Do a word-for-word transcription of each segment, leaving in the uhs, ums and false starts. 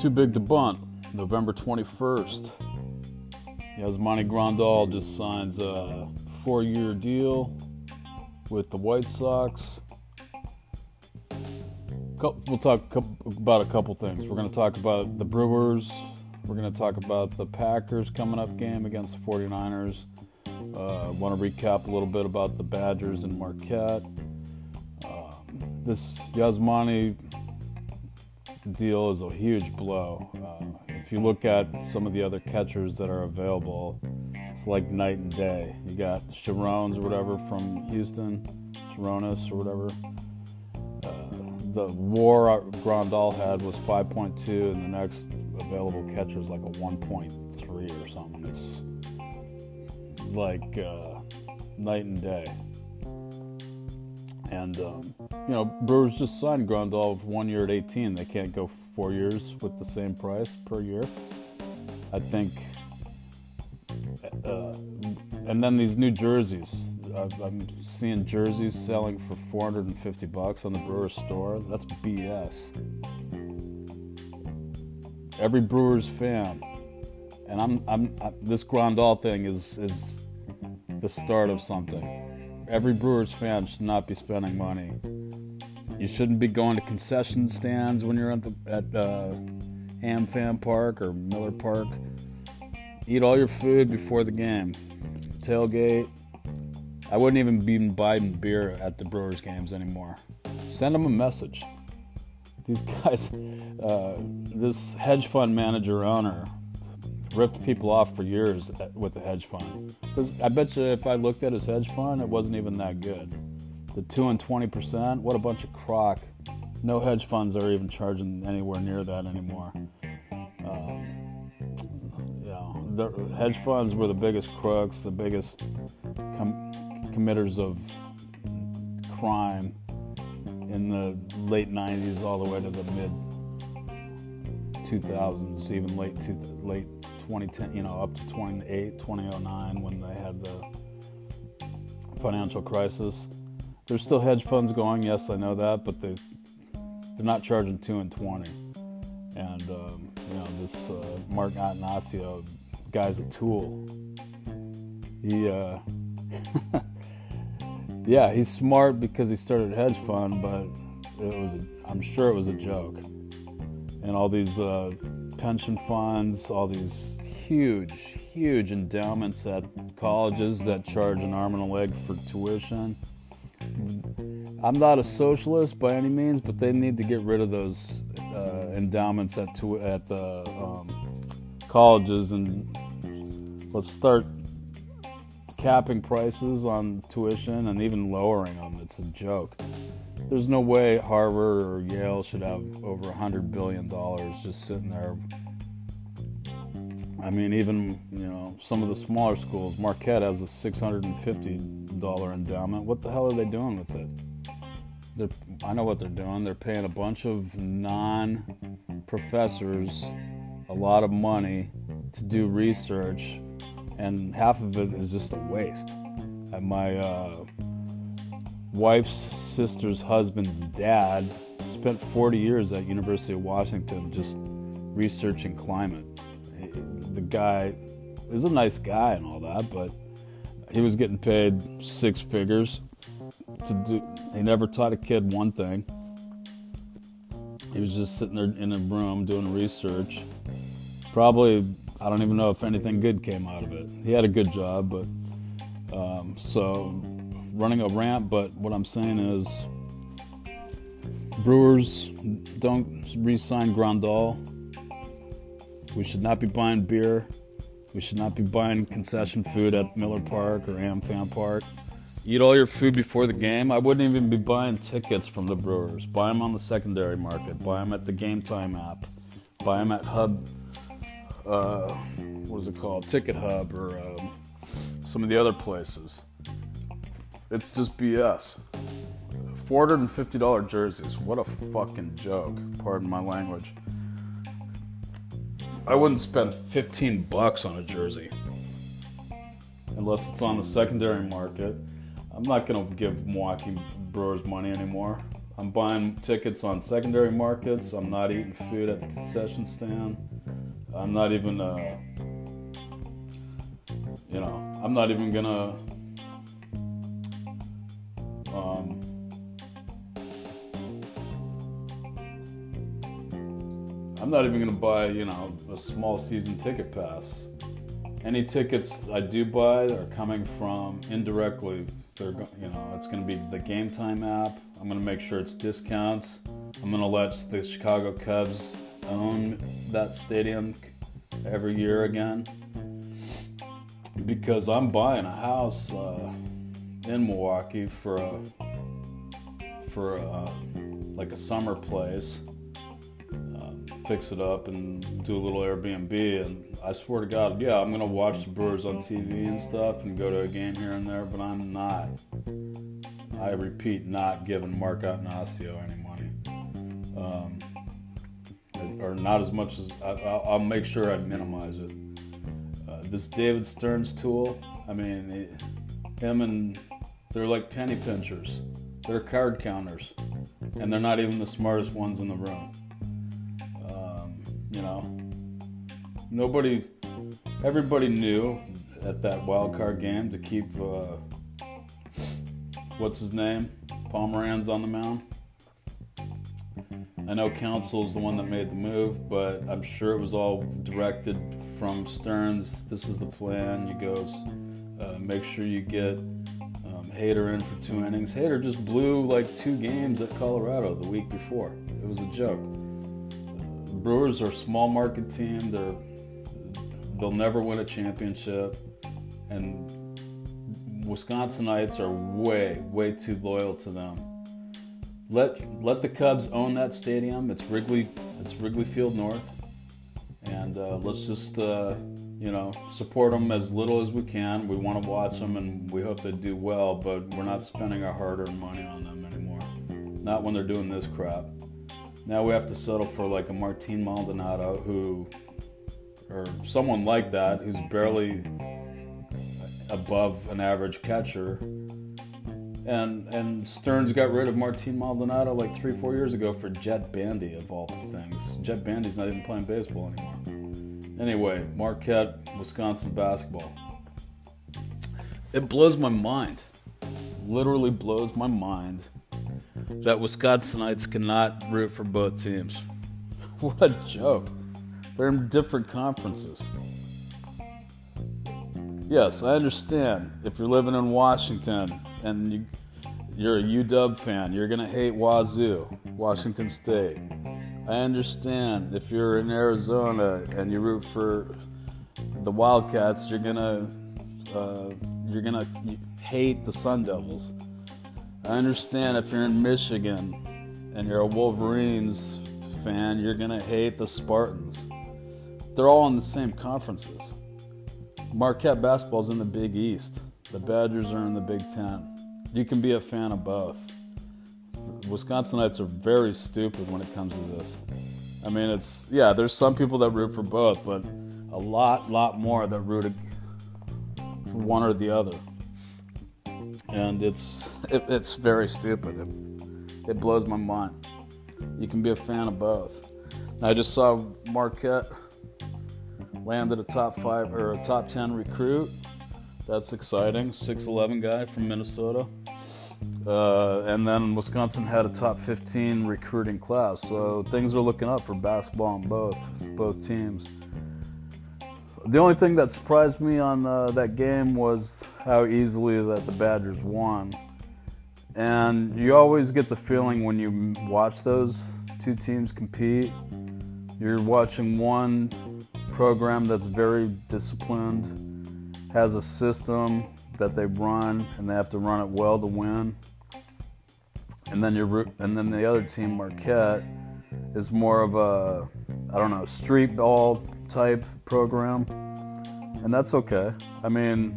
Too big to bunt, November twenty-first. Yasmani Grandal just signs a four-year deal with the White Sox. We'll talk about a couple things. We're going to talk about the Brewers. We're going to talk about the Packers coming up game against the forty-niners. I uh, want to recap a little bit about the Badgers and Marquette. Uh, this Yasmani deal is a huge blow. Uh, if you look at some of the other catchers that are available, it's like night and day. You got Chirones or whatever from Houston, Chirones or whatever. Uh, the W A R Grandal had was five point two, and the next available catcher is like a one point three or something. It's like uh, night and day. And, um, you know, Brewers just signed Grandal for one year at eighteen. They can't go four years with the same price per year, I think. Uh, and then these new jerseys. I'm seeing jerseys selling for four hundred fifty bucks on the Brewers store. That's B S. Every Brewers fan, and I'm, I'm, I, this Grandal thing is, is the start of something. Every Brewers fan should not be spending money. You shouldn't be going to concession stands when you're at the at uh, AmFam Park or Miller Park. Eat all your food before the game. Tailgate. I wouldn't even be buying beer at the Brewers games anymore. Send them a message. These guys, uh, this hedge fund manager owner, ripped people off for years with the hedge fund. Because I bet you if I looked at his hedge fund, it wasn't even that good. The two and twenty percent, what a bunch of crock. No hedge funds are even charging anywhere near that anymore. Um, you know, the hedge funds were the biggest crooks, the biggest com- committers of crime in the late nineties all the way to the mid two thousands, even late two th- late. twenty ten, you know, up to twenty-eight, twenty oh nine when they had the financial crisis. There's still hedge funds going, yes, I know that, but they, they're not charging two and twenty. And, um, you know, this uh, Mark Attanasio guy's a tool. He, uh, yeah, he's smart because he started a hedge fund, but it was, a, I'm sure it was a joke. And all these, uh, pension funds, all these huge, huge endowments at colleges that charge an arm and a leg for tuition. I'm not a socialist by any means, but they need to get rid of those uh, endowments at tu- at the um, colleges, and let's start capping prices on tuition and even lowering them. It's a joke. There's no way Harvard or Yale should have over one hundred billion dollars just sitting there. I mean, even, you know, some of the smaller schools. Marquette has a six hundred fifty dollars endowment. What the hell are they doing with it? They're, I know what they're doing. They're paying a bunch of non-professors a lot of money to do research, and half of it is just a waste. At my... Uh, wife's sister's husband's dad spent forty years at University of Washington just researching climate. The guy is a nice guy and all that, but he was getting paid six figures to do. He never taught a kid one thing. He was just sitting there in a room doing research. Probably, I don't even know if anything good came out of it. He had a good job, but um, so... running a rant, but what I'm saying is Brewers, don't re-sign Grandal. We should not be buying beer. We should not be buying concession food at Miller Park or AmFam Park. Eat all your food before the game. I wouldn't even be buying tickets from the Brewers. Buy them on the secondary market. Buy them at the Game Time app. Buy them at Hub, uh, what is it called? Ticket Hub or uh, some of the other places. It's just B S. four hundred fifty dollars jerseys. What a fucking joke. Pardon my language. I wouldn't spend fifteen bucks on a jersey. Unless it's on the secondary market. I'm not going to give Milwaukee Brewers money anymore. I'm buying tickets on secondary markets. I'm not eating food at the concession stand. I'm not even, uh, you know, I'm not even gonna, um, I'm not even gonna buy, you know, a small season ticket pass. Any tickets I do buy are coming from indirectly. They're, you know, it's gonna be the Game Time app. I'm gonna make sure it's discounts. I'm gonna let the Chicago Cubs own that stadium every year again, because I'm buying a house uh, in Milwaukee for a, for a, like a summer place, uh, fix it up and do a little Airbnb, and I swear to God, yeah, I'm gonna watch the Brewers on T V and stuff and go to a game here and there, but I'm not, I repeat, not giving Mark Attanasio any money. Um, or not as much as, I, I'll make sure I minimize it. Uh, this David Stearns tool, I mean, it, him and, they're like penny pinchers. They're card counters. And they're not even the smartest ones in the room. Um, you know, nobody, everybody knew at that wild card game to keep, uh, what's his name? Pomeranz on the mound. I know Council's the one that made the move, but I'm sure it was all directed from Stearns. This is the plan. You go, uh, make sure you get um, Hader in for two innings. Hader just blew like two games at Colorado the week before. It was a joke. The Brewers are a small market team. They're, they'll never win a championship. And Wisconsinites are way, way too loyal to them. Let let the Cubs own that stadium. It's Wrigley, it's Wrigley Field North, and uh, let's just uh, you know, support them as little as we can. We want to watch them, and we hope they do well. But we're not spending our hard-earned money on them anymore. Not when they're doing this crap. Now we have to settle for like a Martin Maldonado, who, or someone like that, who's barely above an average catcher, and and Stearns got rid of Martin Maldonado like three, four years ago for Jet Bandy, of all things. Jet Bandy's not even playing baseball anymore. Anyway, Marquette, Wisconsin basketball. It blows my mind, literally blows my mind, that Wisconsinites cannot root for both teams. What a joke. They're in different conferences. Yes, I understand. If you're living in Washington and you, you're a U W fan, you're going to hate Wazoo, Washington State. I understand if you're in Arizona and you root for the Wildcats, you're going to uh, you're going to hate the Sun Devils. I understand if you're in Michigan and you're a Wolverines fan, you're going to hate the Spartans. They're all in the same conferences. Marquette basketball's in the Big East. The Badgers are in the Big Ten. You can be a fan of both. The Wisconsinites are very stupid when it comes to this. I mean, it's, yeah, there's some people that root for both, but a lot, lot more that root for one or the other. And it's it, it's very stupid. It, it blows my mind. You can be a fan of both. I just saw Marquette landed a top five or a top ten recruit. That's exciting. six eleven guy from Minnesota. Uh, and then Wisconsin had a top fifteen recruiting class. So things are looking up for basketball on both both teams. The only thing that surprised me on uh, that game was how easily that the Badgers won. And you always get the feeling when you watch those two teams compete, you're watching one program that's very disciplined, has a system that they run, and they have to run it well to win. And then you're, and then the other team, Marquette, is more of a, I don't know, street ball type program, and that's okay. I mean,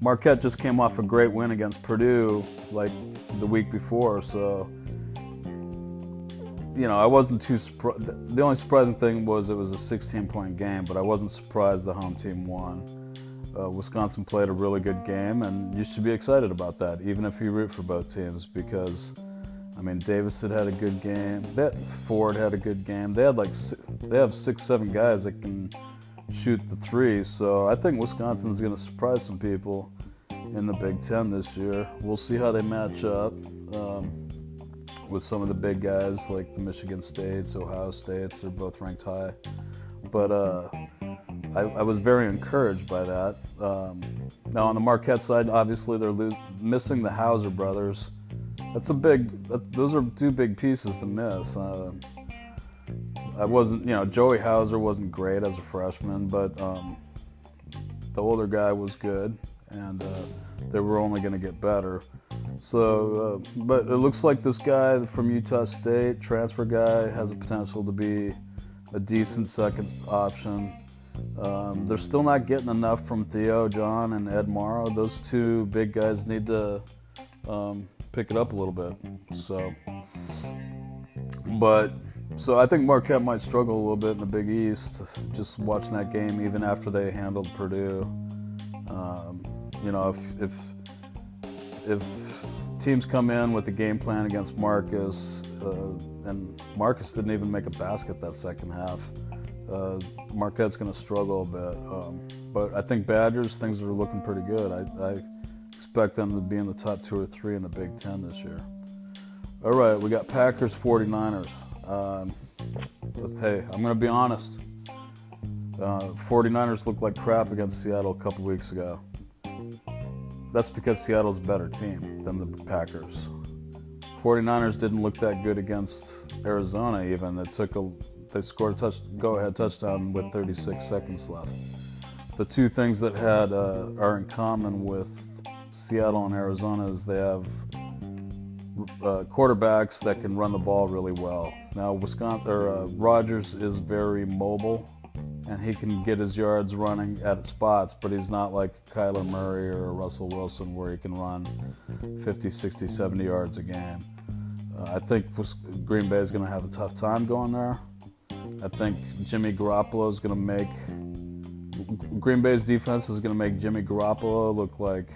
Marquette just came off a great win against Purdue like the week before, so. You know, I wasn't too surprised. The only surprising thing was it was a sixteen-point game, but I wasn't surprised the home team won. Uh, Wisconsin played a really good game, and you should be excited about that, even if you root for both teams, because I mean, Davis had had a good game. That Ford had a good game. They had like six, they have six, seven guys that can shoot the three. So I think Wisconsin's going to surprise some people in the Big Ten this year. We'll see how they match up um, with some of the big guys like the Michigan States, Ohio States. They're both ranked high. But uh, I, I was very encouraged by that. Um, now on the Marquette side, obviously they're lo- missing the Hauser brothers. That's a big. That, those are two big pieces to miss. Uh, I wasn't, you know, Joey Hauser wasn't great as a freshman, but um, the older guy was good, and uh, they were only going to get better. So, uh, but it looks like this guy from Utah State, transfer guy, has the potential to be a decent second option. Um, they're still not getting enough from Theo John and Ed Morrow. Those two big guys need to um, pick it up a little bit. So, but so I think Marquette might struggle a little bit in the Big East. Just watching that game, even after they handled Purdue, um, you know, if if if teams come in with the game plan against Marcus. Uh, and Marcus didn't even make a basket that second half. Uh, Marquette's going to struggle a bit. Um, but I think Badgers, things are looking pretty good. I, I expect them to be in the top two or three in the Big Ten this year. All right, we got Packers, forty-niners. Um, hey, I'm going to be honest. Uh, forty-niners looked like crap against Seattle a couple weeks ago. That's because Seattle's a better team than the Packers. forty-niners didn't look that good against Arizona even. It took a, they scored a touch, go-ahead touchdown with thirty-six seconds left. The two things that had uh, are in common with Seattle and Arizona is they have uh, quarterbacks that can run the ball really well. Now, Wisconsin or uh, Rodgers is very mobile, and he can get his yards running at spots, but he's not like Kyler Murray or Russell Wilson where he can run fifty, sixty, seventy yards a game. Uh, I think Green Bay is going to have a tough time going there. I think Jimmy Garoppolo is going to make... Green Bay's defense is going to make Jimmy Garoppolo look like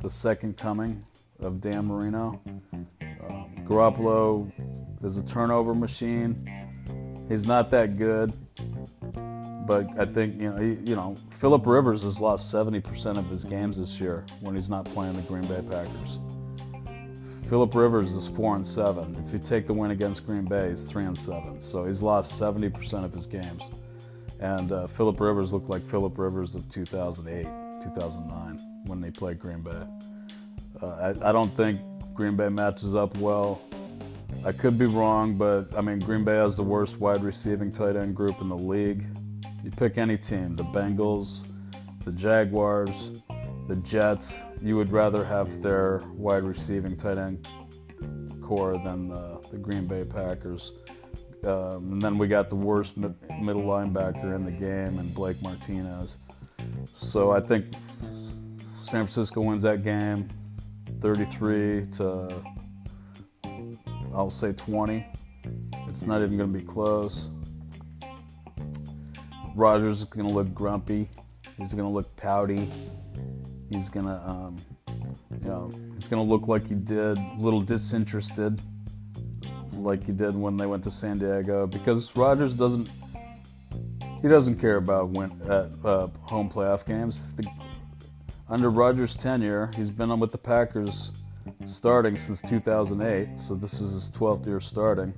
the second coming of Dan Marino. Um, Garoppolo is a turnover machine. He's not that good. But I think, you know, he, you know, Philip Rivers has lost seventy percent of his games this year when he's not playing the Green Bay Packers. Philip Rivers is four and seven. If you take the win against Green Bay, he's three and seven. So he's lost seventy percent of his games. And uh, Philip Rivers looked like Philip Rivers of two thousand eight, two thousand nine when they played Green Bay. Uh, I, I don't think Green Bay matches up well. I could be wrong, but, I mean, Green Bay has the worst wide receiving tight end group in the league. You pick any team, the Bengals, the Jaguars, the Jets, you would rather have their wide receiving tight end core than the, the Green Bay Packers. Um, and then we got the worst mid- middle linebacker in the game and Blake Martinez. So I think San Francisco wins that game thirty-three to, I'll say twenty. It's not even going to be close. Rodgers is going to look grumpy. He's going to look pouty. He's going to, um, you know, he's going to look like he did, a little disinterested, like he did when they went to San Diego. Because Rodgers doesn't, he doesn't care about win at uh, home playoff games. The, under Rodgers' tenure, he's been on with the Packers starting since two thousand eight, so this is his twelfth year starting.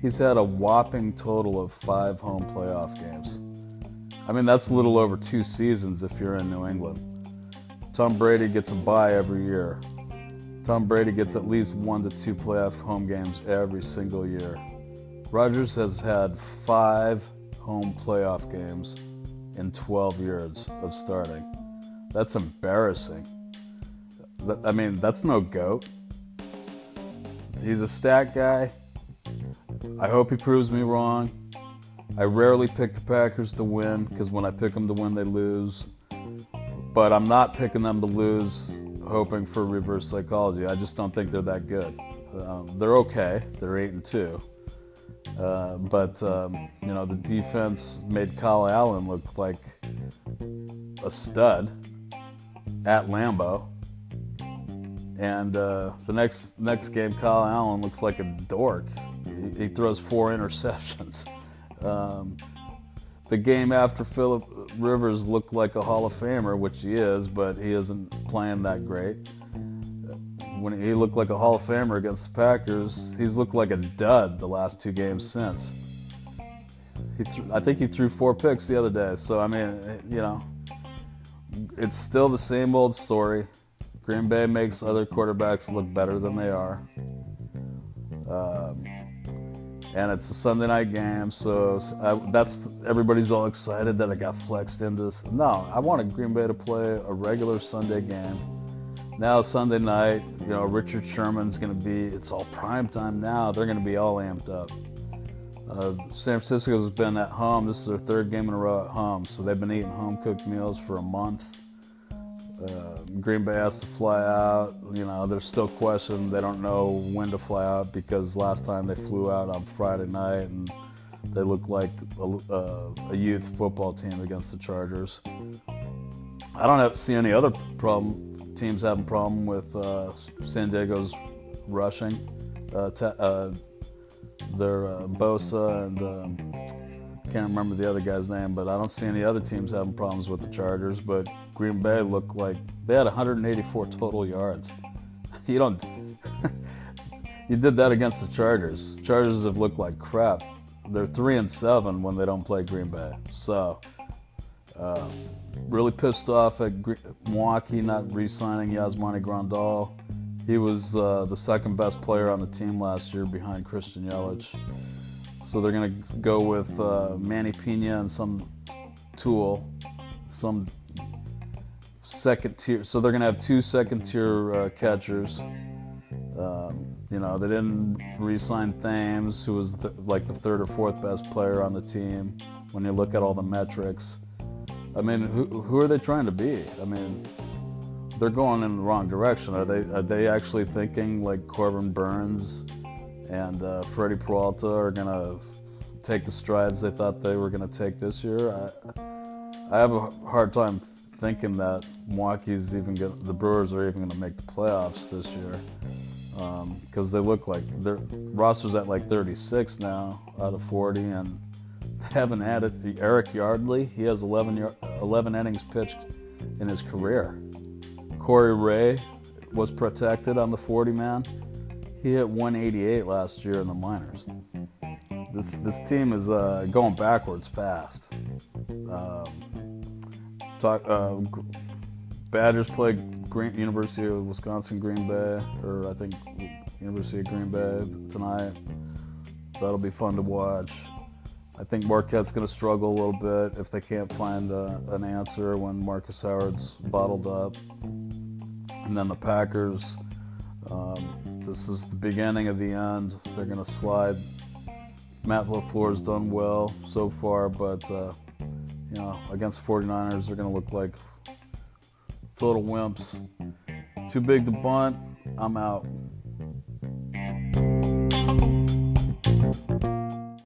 He's had a whopping total of five home playoff games. I mean, that's a little over two seasons if you're in New England. Tom Brady gets a bye every year. Tom Brady gets at least one to two playoff home games every single year. Rodgers has had five home playoff games in twelve years of starting. That's embarrassing. I mean, that's no GOAT. He's a stat guy. I hope he proves me wrong. I rarely pick the Packers to win because when I pick them to win, they lose. But I'm not picking them to lose hoping for reverse psychology. I just don't think they're that good. Um, they're okay. They're eight and two. Uh, but, um, you know, the defense made Kyle Allen look like a stud at Lambeau. And uh, the next next game, Kyle Allen looks like a dork. He, he throws four interceptions. Um, the game after, Philip Rivers looked like a Hall of Famer, which he is, but he isn't playing that great. When he looked like a Hall of Famer against the Packers, he's looked like a dud the last two games since. He th- I think he threw four picks the other day. So, I mean, you know, it's still the same old story. Green Bay makes other quarterbacks look better than they are. Um, and it's a Sunday night game, so I, that's everybody's all excited that it got flexed into this. No, I wanted Green Bay to play a regular Sunday game. Now Sunday night, you know, Richard Sherman's going to be, it's all prime time now. They're going to be all amped up. Uh, San Francisco's been at home. This is their third game in a row at home, so they've been eating home-cooked meals for a month. Uh, Green Bay has to fly out. You know, they're still questioned. They don't know when to fly out because last time they flew out on Friday night and they looked like a, uh, a youth football team against the Chargers. I don't have to see any other problem teams having problem with uh, San Diego's rushing. Uh, t- uh, their uh, Bosa and um, can't remember the other guy's name, but I don't see any other teams having problems with the Chargers. But Green Bay looked like they had one hundred eighty-four total yards. You don't, you did that against the Chargers. Chargers have looked like crap. They're three and seven when they don't play Green Bay. So, uh, really pissed off at Gre- Milwaukee not re-signing Yasmani Grandal. He was uh, the second best player on the team last year behind Christian Yelich. So they're going to go with uh, Manny Pena and some tool, some second tier. So they're going to have two second tier uh, catchers. Um, you know, they didn't re-sign Thames, who was th- like the third or fourth best player on the team when you look at all the metrics. I mean, who, who are they trying to be? I mean, they're going in the wrong direction. Are they are they actually thinking like Corbin Burns and uh, Freddie Peralta are going to take the strides they thought they were going to take this year? I, I have a hard time thinking that Milwaukee's even gonna, the Brewers are even going to make the playoffs this year because um, they look like their roster's at like thirty-six now out of forty, and they haven't added the Eric Yardley. He has eleven, eleven innings pitched in his career. Corey Ray was protected on the forty-man. He hit one eighty-eight last year in the minors. This this team is uh, going backwards fast. Um, talk, uh, Badgers played Green, University of Wisconsin Green Bay, or I think University of Green Bay tonight. That'll be fun to watch. I think Marquette's going to struggle a little bit if they can't find a, an answer when Markus Howard's bottled up. And then the Packers, um, this is the beginning of the end. They're going to slide. Matt LaFleur's done well so far, but uh, you know, against the forty-niners, they're going to look like total wimps. Too big to bunt. I'm out.